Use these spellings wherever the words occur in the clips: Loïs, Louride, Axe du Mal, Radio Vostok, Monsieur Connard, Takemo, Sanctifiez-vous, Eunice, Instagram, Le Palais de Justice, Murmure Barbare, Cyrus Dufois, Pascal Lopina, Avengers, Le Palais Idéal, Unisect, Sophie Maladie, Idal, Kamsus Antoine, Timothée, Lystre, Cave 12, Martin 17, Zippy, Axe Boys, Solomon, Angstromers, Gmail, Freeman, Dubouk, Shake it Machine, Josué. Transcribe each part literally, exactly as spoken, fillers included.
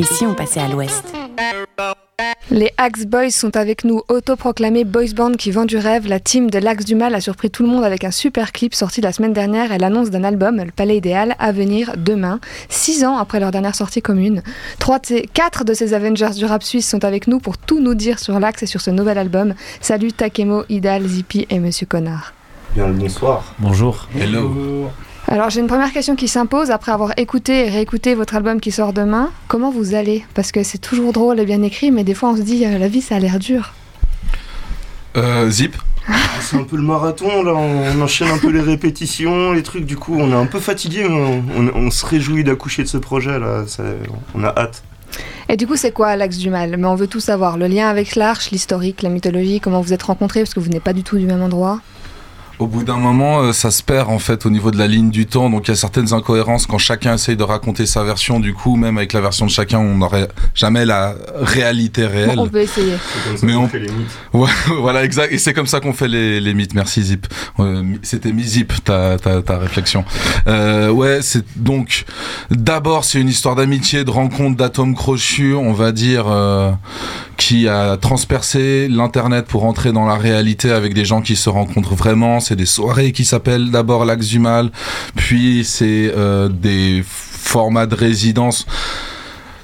Et si on passait à l'ouest ? Les Axe Boys sont avec nous, autoproclamés boys band qui vend du rêve. La team de l'Axe du Mal a surpris tout le monde avec un super clip sorti la semaine dernière et l'annonce d'un album, Le Palais Idéal, à venir demain, six ans après leur dernière sortie commune. Trois t- quatre de ces Avengers du rap suisse sont avec nous pour tout nous dire sur l'Axe et sur ce nouvel album. Salut Takemo, Idal, Zippy et Monsieur Connard. Bien le bonsoir. Bonjour. Hello. Bonjour. Alors j'ai une première question qui s'impose après avoir écouté et réécouté votre album qui sort demain. Comment vous allez ? Parce que c'est toujours drôle et bien écrit, mais des fois on se dit euh, la vie ça a l'air dur. Euh, zip. C'est un peu le marathon là, on enchaîne un peu les répétitions, les trucs, du coup on est un peu fatigué, mais on, on, on se réjouit d'accoucher de ce projet là, ça, on a hâte. Et du coup c'est quoi l'Axe du Mal ? Mais on veut tout savoir, le lien avec l'arche, l'historique, la mythologie, comment vous êtes rencontrés parce que vous n'êtes pas du tout du même endroit. Au bout d'un moment, ça se perd en fait au niveau de la ligne du temps, donc il y a certaines incohérences quand chacun essaye de raconter sa version. Du coup, même avec la version de chacun, on n'aurait jamais la réalité réelle. Bon, on peut essayer. C'est comme ça Mais qu'on on... fait les mythes. Ouais, voilà, exact. Et c'est comme ça qu'on fait les, les mythes. Merci Zip. Euh, c'était mi-Zip ta, ta, ta réflexion. Euh, ouais, c'est donc d'abord c'est une histoire d'amitié, de rencontre d'atomes crochus, on va dire, euh, qui a transpercé l'internet pour entrer dans la réalité avec des gens qui se rencontrent vraiment. C'est des soirées qui s'appellent d'abord l'Axe du Mal, puis c'est euh, des formats de résidence.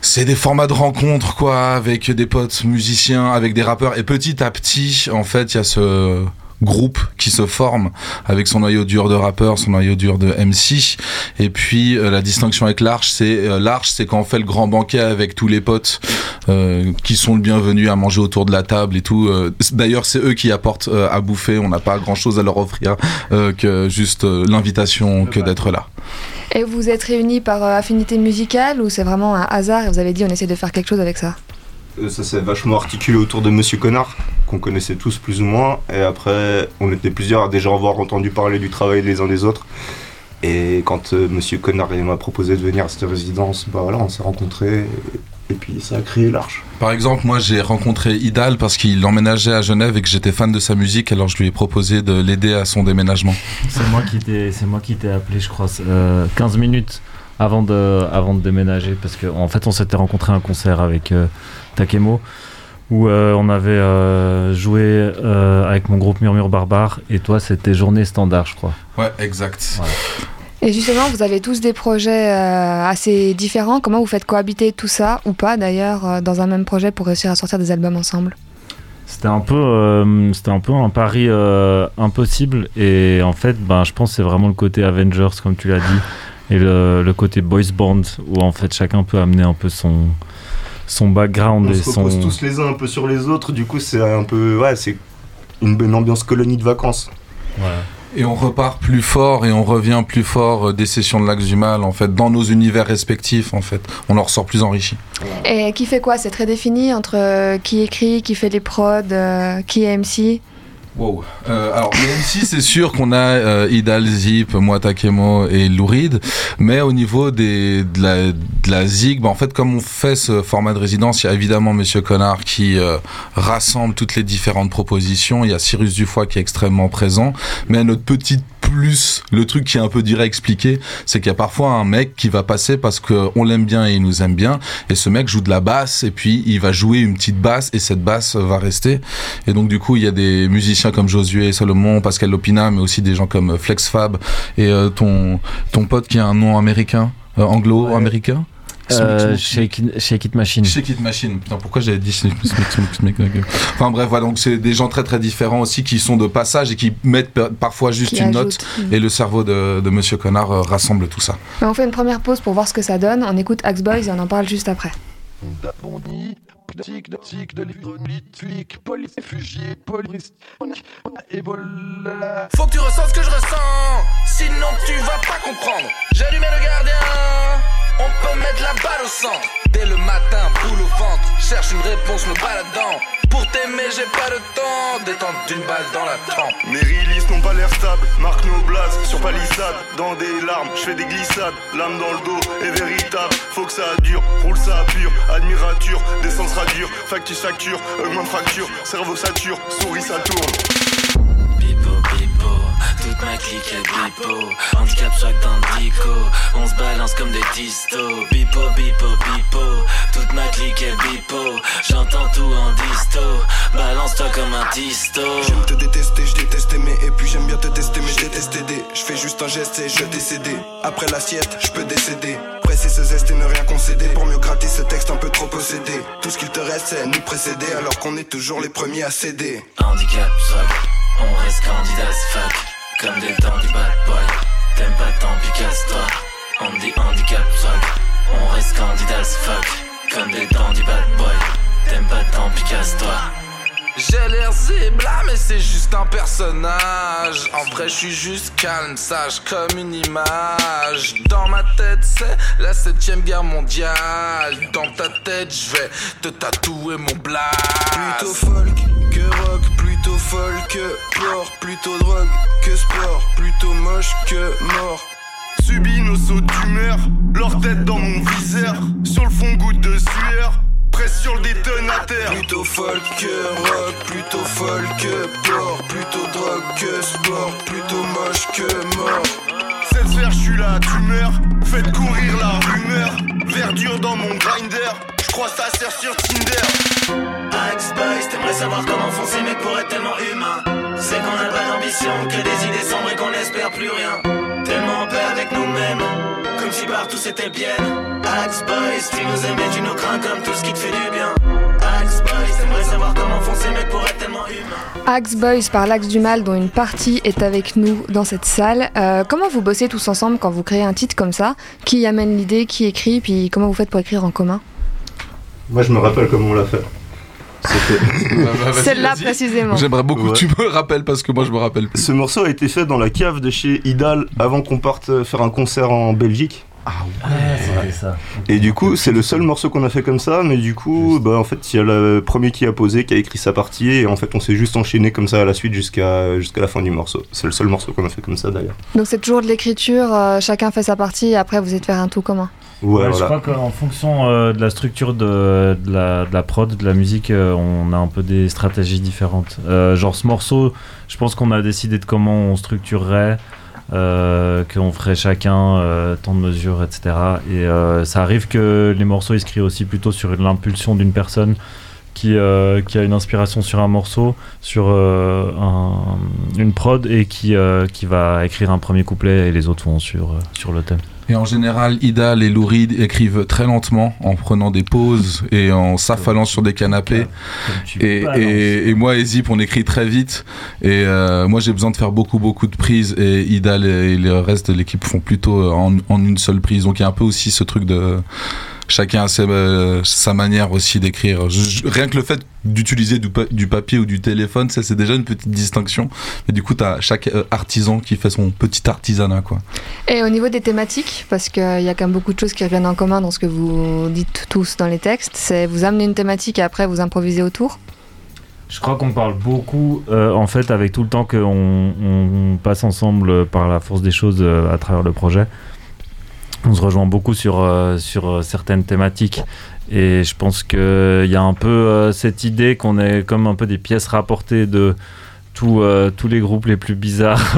C'est des formats de rencontres, quoi, avec des potes musiciens, avec des rappeurs. Et petit à petit, en fait, il y a ce groupe qui se forme avec son noyau dur de rappeur, son noyau dur de M C. Et puis euh, la distinction avec l'arche, c'est euh, l'arche, c'est quand on fait le grand banquet avec tous les potes euh, qui sont le bienvenu à manger autour de la table et tout. Euh, d'ailleurs, c'est eux qui apportent euh, à bouffer. On n'a pas grand-chose à leur offrir euh, que juste euh, l'invitation, que d'être là. Et vous êtes réunis par euh, affinité musicale ou c'est vraiment un hasard et vous avez dit on essaie de faire quelque chose avec ça ? Ça s'est vachement articulé autour de Monsieur Connard, qu'on connaissait tous plus ou moins. Et après, on était plusieurs à déjà avoir entendu parler du travail des uns des autres. Et quand euh, Monsieur Connard m'a proposé de venir à cette résidence, bah voilà, on s'est rencontrés. Et, et puis ça a créé l'arche. Par exemple, moi j'ai rencontré Idal parce qu'il emménageait à Genève et que j'étais fan de sa musique. Alors je lui ai proposé de l'aider à son déménagement. C'est moi qui t'ai, c'est moi qui t'ai appelé, je crois, euh, quinze minutes avant de, avant de déménager. Parce qu'en en fait, on s'était rencontré à un concert avec... Euh, Takemo, où euh, on avait euh, joué euh, avec mon groupe Murmure Barbare, et toi c'était Journée Standard, je crois. Ouais, exact. Voilà. Et justement, vous avez tous des projets euh, assez différents. Comment vous faites cohabiter tout ça, ou pas d'ailleurs, euh, dans un même projet pour réussir à sortir des albums ensemble ? C'était un peu, euh, c'était un peu un pari euh, impossible, et en fait, ben, je pense que c'est vraiment le côté Avengers, comme tu l'as dit, et le, le côté boys band, où en fait chacun peut amener un peu son... son background. On se repose son... tous les uns un peu sur les autres, du coup c'est un peu, ouais, c'est une bonne ambiance colonie de vacances. Ouais. Et on repart plus fort et on revient plus fort des sessions de l'Axe du Mal, en fait, dans nos univers respectifs, en fait. On en ressort plus enrichi. Et qui fait quoi ? C'est très défini entre qui écrit, qui fait les prods, euh, qui est M C ? Wow. Euh, alors le M C, c'est sûr qu'on a euh, Idal, Zip, moi Takemo et Louride, mais au niveau des de la de la zig, bah en fait comme on fait ce format de résidence, il y a évidemment Monsieur Connard qui euh, rassemble toutes les différentes propositions. Il y a Cyrus Dufois qui est extrêmement présent, mais à notre petite plus, le truc qui est un peu dur à expliquer, c'est qu'il y a parfois un mec qui va passer parce qu'on l'aime bien et il nous aime bien, et ce mec joue de la basse et puis il va jouer une petite basse et cette basse va rester. Et donc du coup il y a des musiciens comme Josué, Solomon, Pascal Lopina, mais aussi des gens comme Flex Fab et euh, ton, ton pote qui a un nom américain, euh, anglo-américain. Ouais. Euh, Shake it, Shake it Machine. Shake it Machine. Putain, pourquoi j'avais dit Shake It Machine ? Enfin bref, voilà, donc c'est des gens très très différents aussi qui sont de passage et qui mettent per- parfois juste qui une ajoute. note, et le cerveau de, de Monsieur Connard euh, rassemble tout ça. On fait une première pause pour voir ce que ça donne. On écoute Axe Boys et on en parle juste après. Faut que tu ressentes ce que je ressens, sinon tu vas pas comprendre. J'allumais le gardien. On peut mettre la balle au centre. Dès le matin, boule au ventre. Cherche une réponse, me baladant. Pour t'aimer, j'ai pas le temps d'étendre d'une balle dans la tempe. Mes releases n'ont pas l'air stables. Marque nos blases sur palissade. Dans des larmes, je fais des glissades. L'âme dans le dos est véritable. Faut que ça dure, roule ça pur. Admirature, descente sera dure. Factice facture, augmente fracture. Cerveau sature, souris ça tourne. Toute ma clique est bipo, handicap chaque dans le dico. On se balance comme des tistos. Bipo, bipo, bipo. toute ma clique est bipo. J'entends tout en disto, balance-toi comme un disto. J'aime te détester, je déteste aimer. Et puis j'aime bien te tester, mais je déteste aider. Je fais juste un geste et je décédé. Après l'assiette, je peux décéder. Presser ce zeste et ne rien concéder. Pour mieux gratter ce texte un peu trop possédé. Tout ce qu'il te reste c'est nous précéder. Alors qu'on est toujours les premiers à céder. Handicap, soc, on reste candidat fuck. Comme des temps du bad boy. T'aimes pas tant pis casse-toi. On me dit handicap, soc. On reste candidat as fuck, comme des dents du bad boy. T'aimes pas tant pis casse-toi. J'ai l'air zibla mais c'est juste un personnage. En vrai je suis juste calme, sage comme une image. Dans ma tête c'est la septième guerre mondiale. Dans ta tête je vais te tatouer mon blaze. Plutôt folk que rock, plutôt folk que porc, plutôt drogue que sport, plutôt moche que mort. Subis nos sauts d'humeur, leur tête dans mon viseur. Sur le fond goutte de sueur, presse sur le détonateur. Plutôt folk que rock, plutôt folk que porc, plutôt drogue que sport, plutôt moche que mort. Cette sphère j'suis la tumeur, faites courir la rumeur. Verdure dans mon grinder, j'croise ta sœur sur Tinder. Axe Boys, t'aimerais savoir comment font ces mecs pour être tellement humains. C'est qu'on n'a pas d'ambition, que des idées sombres et qu'on n'espère plus rien. Tellement en paix avec nous-mêmes, comme si partout c'était bien. Axe Boys, tu nous aimais, tu nous crains comme tout ce qui te fait du bien. Axe Boys, t'aimerais savoir comment font ces mecs pour être tellement humains. Axe Boys par l'Axe du Mal, dont une partie est avec nous dans cette salle. Euh, comment vous bossez tous ensemble quand vous créez un titre comme ça? Qui amène l'idée, qui écrit, puis comment vous faites pour écrire en commun? Moi je me rappelle comment on l'a fait. bah, bah, Celle-là précisément. J'aimerais beaucoup ouais. que tu me rappelles parce que moi je me rappelle plus. Ce morceau a été fait dans la cave de chez Idal avant qu'on parte faire un concert en Belgique. Ah ouais, ouais. C'était ça. Et du coup c'est le seul morceau qu'on a fait comme ça. Mais du coup bah, en fait il y a le premier qui a posé, qui a écrit sa partie. Et en fait on s'est juste enchaîné comme ça à la suite jusqu'à, jusqu'à la fin du morceau. C'est le seul morceau qu'on a fait comme ça d'ailleurs. Donc c'est toujours de l'écriture, euh, chacun fait sa partie et après vous êtes faire un tout commun. Ouais, ouais, voilà. Je crois qu'en fonction euh, de la structure de, de, la, de la prod, de la musique, euh, on a un peu des stratégies différentes. Euh, genre ce morceau, je pense qu'on a décidé de comment on structurerait, euh, qu'on ferait chacun euh, tant de mesures, et cetera. Et euh, ça arrive que les morceaux ils se créent aussi plutôt sur l'impulsion d'une personne qui, euh, qui a une inspiration sur un morceau, sur euh, un, une prod et qui, euh, qui va écrire un premier couplet et les autres vont sur, euh, sur le thème. Et en général, Idal et Louride écrivent très lentement, en prenant des pauses et en s'affalant sur des canapés. Et, et, et moi et Zip, on écrit très vite. Et euh, moi, j'ai besoin de faire beaucoup, beaucoup de prises. Et Idal et le reste de l'équipe font plutôt en, en une seule prise. Donc, il y a un peu aussi ce truc de... Chacun a ses, euh, sa manière aussi d'écrire. Je, je, rien que le fait d'utiliser du, pa- du papier ou du téléphone, ça, c'est déjà une petite distinction. Et du coup, t'as chaque euh, artisan qui fait son petit artisanat, quoi. Et au niveau des thématiques, parce qu'il euh, y a quand même beaucoup de choses qui reviennent en commun dans ce que vous dites tous dans les textes, c'est vous amener une thématique et après vous improviser autour. Je crois qu'on parle beaucoup, euh, en fait, avec tout le temps qu'on on, on passe ensemble euh, par la force des choses euh, à travers le projet. On se rejoint beaucoup sur, euh, sur certaines thématiques et je pense qu'il y a un peu euh, cette idée qu'on est comme un peu des pièces rapportées de tout, euh, tous les groupes les plus bizarres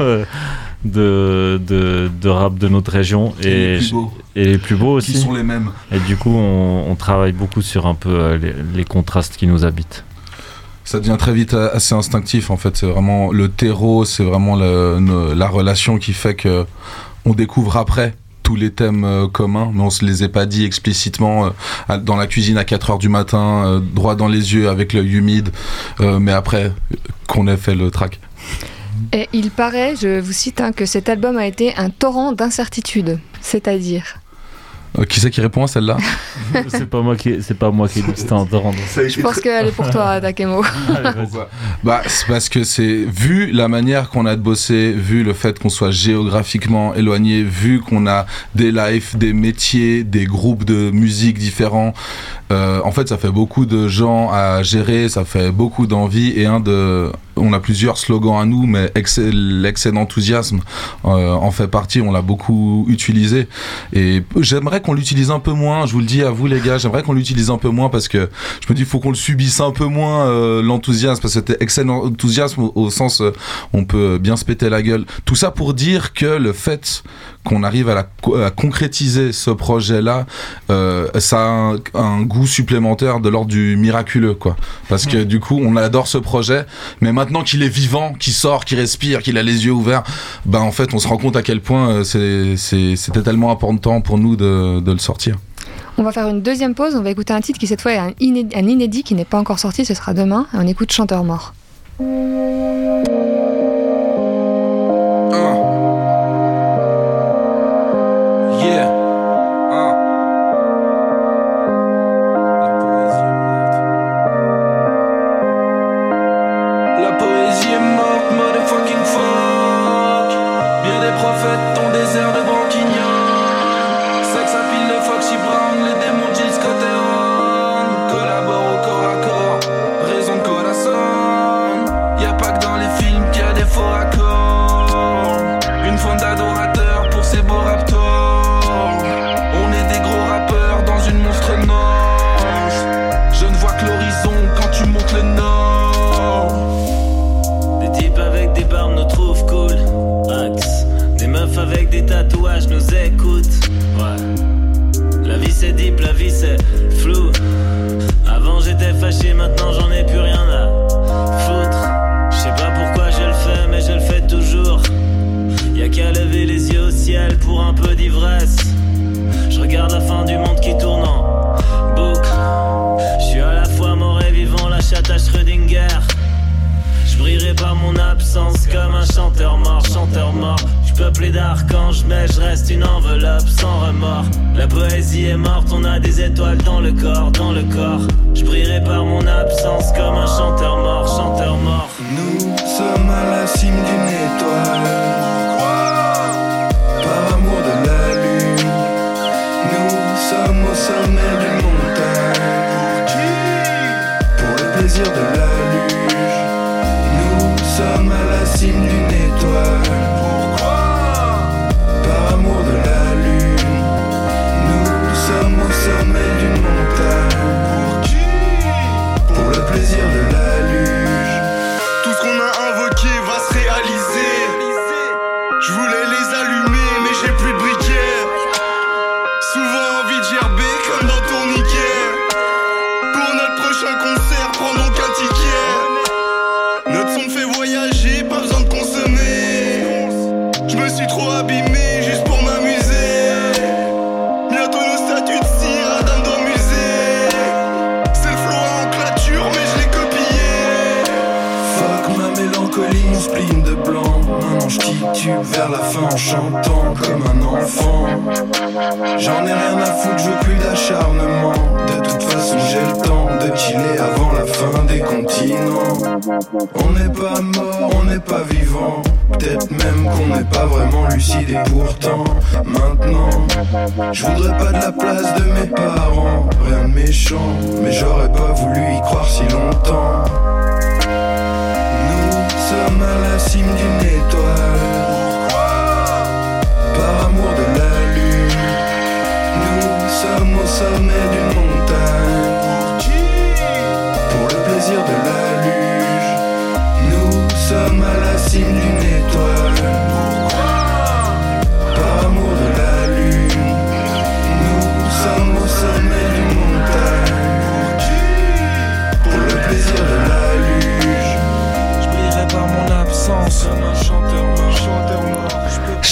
de, de, de rap de notre région et, et, les, plus beaux, et les plus beaux aussi. Qui sont les mêmes. Et du coup on, on travaille beaucoup sur un peu euh, les, les contrastes qui nous habitent. Ça devient très vite assez instinctif en fait, c'est vraiment le terreau, c'est vraiment le, la relation qui fait qu'on découvre après. Tous les thèmes euh, communs, mais on se les est pas dit explicitement euh, dans la cuisine à quatre heures du matin, euh, droit dans les yeux avec l'œil humide, euh, mais après qu'on ait fait le track. Et il paraît, je vous cite, hein, que cet album a été un torrent d'incertitudes, c'est-à-dire... Euh, qui c'est qui répond à celle-là? C'est pas moi qui, c'est pas moi qui. C'est un torrent. Je pense qu'elle est pour toi, Takemo. Bah, c'est parce que c'est vu la manière qu'on a de bosser, vu le fait qu'on soit géographiquement éloigné, vu qu'on a des lives, des métiers, des groupes de musique différents. Euh, en fait, ça fait beaucoup de gens à gérer, ça fait beaucoup d'envie et un de on a plusieurs slogans à nous, mais excès, l'excès d'enthousiasme euh, en fait partie, on l'a beaucoup utilisé. Et j'aimerais qu'on l'utilise un peu moins, je vous le dis à vous les gars, j'aimerais qu'on l'utilise un peu moins parce que je me dis faut qu'on le subisse un peu moins euh, l'enthousiasme, parce que c'était excès d'enthousiasme au, au sens euh, on peut bien se péter la gueule. Tout ça pour dire que le fait qu'on arrive à, la, à concrétiser ce projet-là, euh, ça a un, un goût supplémentaire de l'ordre du miraculeux, quoi. Parce que du coup, on adore ce projet, mais maintenant qu'il est vivant, qu'il sort, qu'il respire, qu'il a les yeux ouverts, ben en fait, on se rend compte à quel point c'est, c'est, c'était tellement important pour nous de, de le sortir. On va faire une deuxième pause, on va écouter un titre qui cette fois est un inédit, un inédit qui n'est pas encore sorti, ce sera demain, et on écoute Chanteur Mort.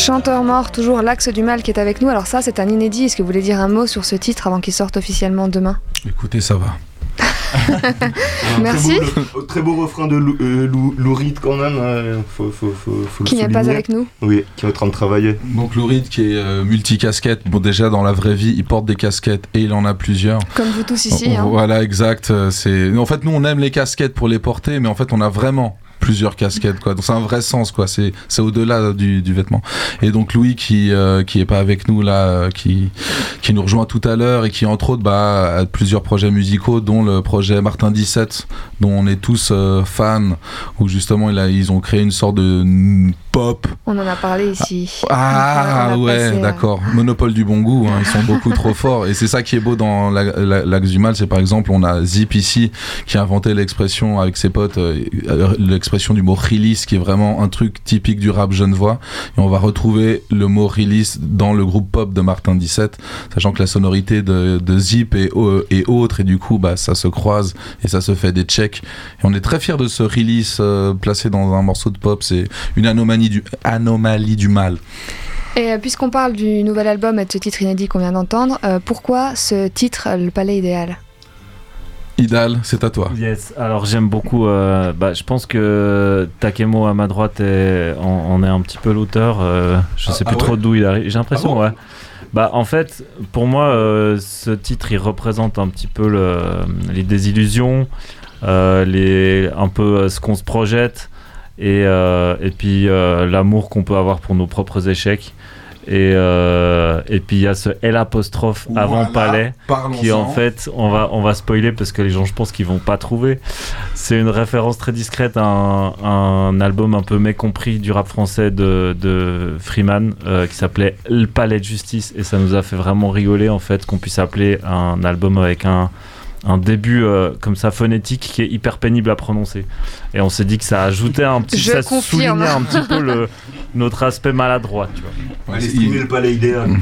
Chanteur Mort, toujours l'Axe du Mal qui est avec nous. Alors ça, c'est un inédit. Est-ce que vous voulez dire un mot sur ce titre avant qu'il sorte officiellement demain ? Écoutez, ça va. Merci. Très beau, très beau refrain de Lou, euh, Lou, Louride quand même. Euh, faut, faut, faut, faut qui n'est pas avec nous. Oui, qui est en train de travailler. Donc Louride qui est euh, multicasquette. Bon, déjà dans la vraie vie, il porte des casquettes et il en a plusieurs. Comme vous tous ici. On, hein. Voilà, exact. C'est... En fait, nous, on aime les casquettes pour les porter, mais en fait, on a vraiment plusieurs casquettes, quoi. Donc c'est un vrai sens, quoi. C'est, c'est au-delà du, du vêtement. Et donc Louis qui euh, qui est pas avec nous là, qui qui nous rejoint tout à l'heure et qui entre autres bah, a plusieurs projets musicaux, dont le projet Martin dix-sept, dont on est tous euh, fans, où justement il a, ils ont créé une sorte de pop. On en a parlé ici. Ah, ah ouais, passé, d'accord. Euh... Monopole du bon goût, hein, ils sont beaucoup trop forts. Et c'est ça qui est beau dans la, la, l'Axe du Mal, c'est par exemple on a Zippy ici qui a inventé l'expression avec ses potes, euh, l'expression du mot release, qui est vraiment un truc typique du rap genevois, et on va retrouver le mot release dans le groupe pop de Martin dix-sept, sachant que la sonorité de, de Zip et, et autres, et du coup bah, ça se croise et ça se fait des checks, et on est très fiers de ce release euh, placé dans un morceau de pop. C'est une anomalie du, anomalie du mal. Et puisqu'on parle du nouvel album et de ce titre inédit qu'on vient d'entendre, euh, pourquoi ce titre, Le Palais Idéal ? Idal, c'est à toi. Yes, alors j'aime beaucoup, euh, bah, je pense que Takemo à ma droite, est, on, on est un petit peu l'auteur, euh, je ah, sais plus ah, trop ouais. d'où il arrive, j'ai l'impression, ah, bon ouais. Bah, en fait, pour moi, euh, ce titre, il représente un petit peu le, les désillusions, euh, les, un peu euh, ce qu'on se projette, et, euh, et puis euh, l'amour qu'on peut avoir pour nos propres échecs. Et, euh, et puis il y a ce L apostrophe avant palais qui en fait on va, on va spoiler parce que les gens je pense qu'ils vont pas trouver. C'est une référence très discrète à un, à un album un peu mécompris du rap français de, de Freeman euh, qui s'appelait Le Palais de Justice, et ça nous a fait vraiment rigoler en fait qu'on puisse appeler un album avec un un début euh, comme ça phonétique qui est hyper pénible à prononcer, et on s'est dit que ça ajoutait un petit, je ça confirme. soulignait un petit peu le, notre aspect maladroit, tu vois. Ouais, il est le Palais Idéal.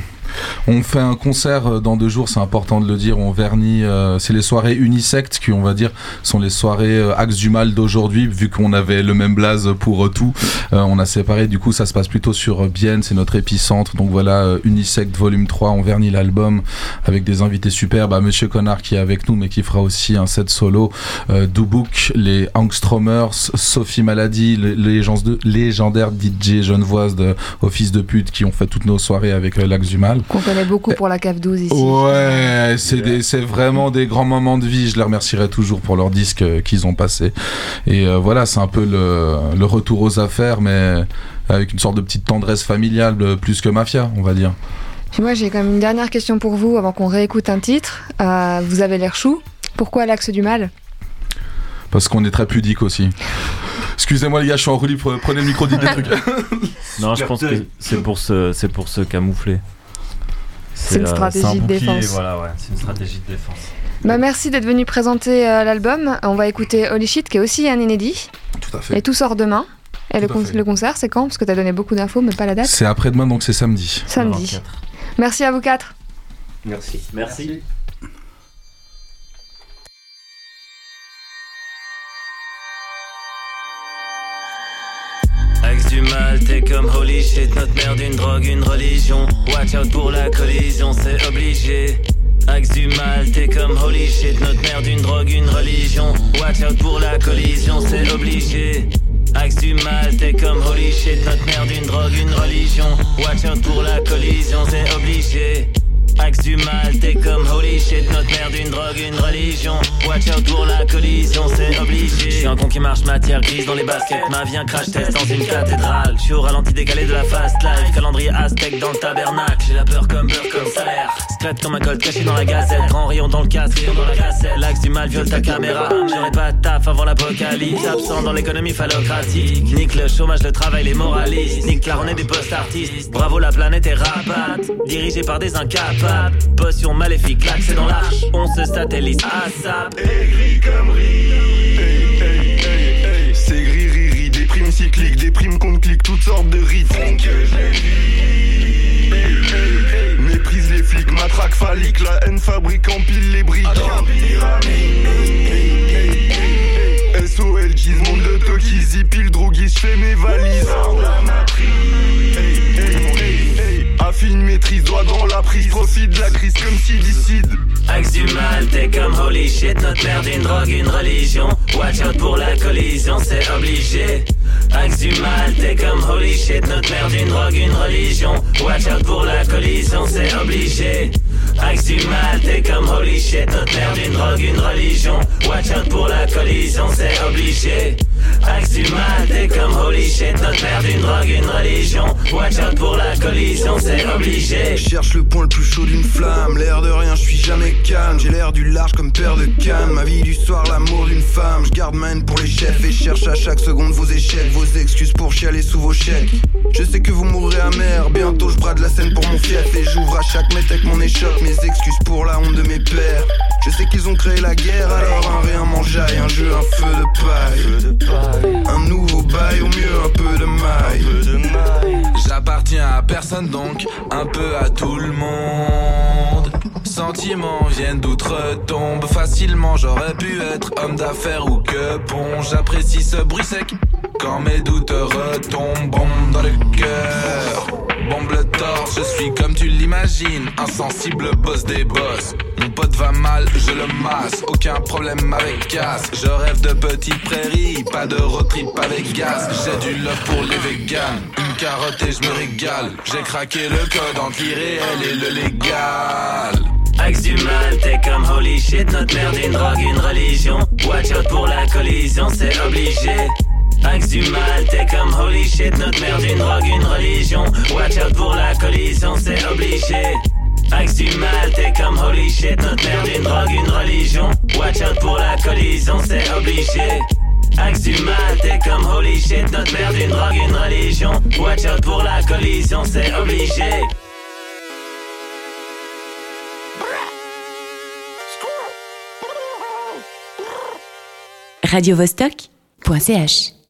On fait un concert dans deux jours, c'est important de le dire. On vernit, euh, c'est les soirées Unisect qui, on va dire, sont les soirées euh, Axe du Mal d'aujourd'hui, vu qu'on avait le même blaze pour euh, tout. Euh, on a séparé, du coup, ça se passe plutôt sur euh, Bienne, c'est notre épicentre. Donc voilà, euh, Unisect volume trois, on vernit l'album avec des invités superbes. Bah, Monsieur Connard qui est avec nous, mais qui fera aussi un set solo. Euh, Dubouk, les Angstromers, Sophie Maladie, les, les gens de, légendaires D J genevoises de Office de pute qui ont fait toutes nos soirées avec euh, l'Axe du Mal. Qu'on connaît beaucoup pour la Cave douze ici. Ouais, c'est, des, c'est vraiment des grands moments de vie. Je les remercierai toujours pour leur disque qu'ils ont passé. Et euh, voilà, c'est un peu le, le retour aux affaires, mais avec une sorte de petite tendresse familiale, plus que mafia, on va dire. Et moi, j'ai quand même une dernière question pour vous avant qu'on réécoute un titre. Euh, vous avez l'air chou. Pourquoi l'Axe du Mal ? Parce qu'on est très pudique aussi. Excusez-moi les gars, je suis en roulis, prenez le micro, dites des trucs. Non, je pense que c'est pour se, c'est pour se camoufler. C'est, c'est, une euh, c'est, un bouclier, voilà, ouais, c'est une stratégie de défense. Bah, merci d'être venu présenter euh, l'album. On va écouter Holy Shit, qui est aussi un inédit. Tout à fait. Et tout sort demain. Et le, con- le concert, c'est quand ? Parce que tu as donné beaucoup d'infos, mais pas la date. C'est après-demain, donc c'est samedi. Samedi. Merci à vous quatre. Merci. Merci. Merci. Du mal, t'es comme holy shit, notre merde, une drogue, une religion. Watch out pour la collision, c'est obligé. Axe du mal, t'es comme holy shit, notre merde, une drogue, une religion. Watch out pour la collision, c'est obligé. Axe du mal, t'es comme holy shit, notre merde, une drogue, une religion. Watch out pour la collision, c'est obligé. Axe du mal, t'es comme holy shit, notre merde, une drogue, une religion. Watch out pour la collision, c'est obligé. J'suis un con qui marche matière grise dans les baskets. Ma vie un crash test dans une cathédrale. J'suis au ralenti décalé de la fast life. Calendrier aztèque dans le tabernacle. J'ai la peur comme beurre comme salaire. Scrète comme un code caché dans la gazette. Grand rayon dans le casque, rayon dans la cassette. L'axe du mal viole ta caméra. J'aurais pas de taf avant l'apocalypse. Absent dans l'économie phallocratique. Nique le chômage, le travail, les moralistes. Nique la renée des post-artistes. Bravo la planète est rapate. Dirigée par des incapables. Potion maléfique, l'accès dans l'arche. On se satellite à sable. Aigri comme riz. Hey, hey, hey, hey. C'est gris, gris, gris. Déprime cyclique, déprime contre clic. Toutes sortes de rites. Font que je les vis. Méprise les flics, matraque phallique. La haine fabrique, empile les briques. S O L G, monde de toki. Zipil, droguiste, j'fais mes valises. Sors la matrice. Affine maîtrise, doigt dans la prise, profite de la crise comme sidicide. Axe du mal, t'es comme holy shit, notre merde, une drogue, une religion. Watch out pour la collision, c'est obligé. Axe du mal, t'es comme holy shit, notre merde, une drogue, une religion. Watch out pour la collision, c'est obligé. Axe du mal, t'es comme holy shit. Notre merde, une drogue, une religion. Watch out pour la collision, c'est obligé. Axe du mal, t'es comme holy shit. Notre merde, une drogue, une religion. Watch out pour la collision, c'est obligé. Je cherche le point le plus chaud d'une flamme. L'air de rien, je suis jamais calme. J'ai l'air du large comme père de canne. Ma vie du soir, l'amour d'une femme. Je garde ma haine pour les chefs et cherche à chaque seconde vos échecs. Vos excuses pour chialer sous vos chèques. Je sais que vous mourrez amer. Bientôt je brade la scène pour mon fief. Et j'ouvre à chaque mètre avec mon échoppe. Mes excuses pour la honte de mes pères. Je sais qu'ils ont créé la guerre. Alors un rien mangeaille, un jeu, un feu de paille. Un nouveau bail, au mieux un peu de maille. J'appartiens à personne donc, un peu à tout le monde. Sentiments viennent d'outre-tombe. Facilement j'aurais pu être homme d'affaires ou que bon. J'apprécie ce bruit sec quand mes doutes retombent. Bombe dans le cœur, bombe le torse. Je suis comme tu l'imagines, insensible boss des boss. Mon pote va mal, je le masse. Aucun problème avec casse. Je rêve de petites prairies, pas de road trip avec gaz. J'ai du love pour les vegans, une carotte et je me régale. J'ai craqué le code entre l'irréel et le légal. Axe du mal, t'es comme holy shit. Notre merde, une drogue, une religion. Watch out pour la collision, c'est obligé. Axe du mal, t'es comme holy shit. Notre merde, une drogue, une religion. Watch out pour la collision, c'est obligé. Axe du mal, t'es comme holy shit. Notre merde, une drogue, une religion. Watch out pour la collision, c'est obligé. Axe du mal, t'es comme holy shit. Notre merde, une drogue, une religion. Watch out pour la collision, c'est obligé. Radio Vostok point C H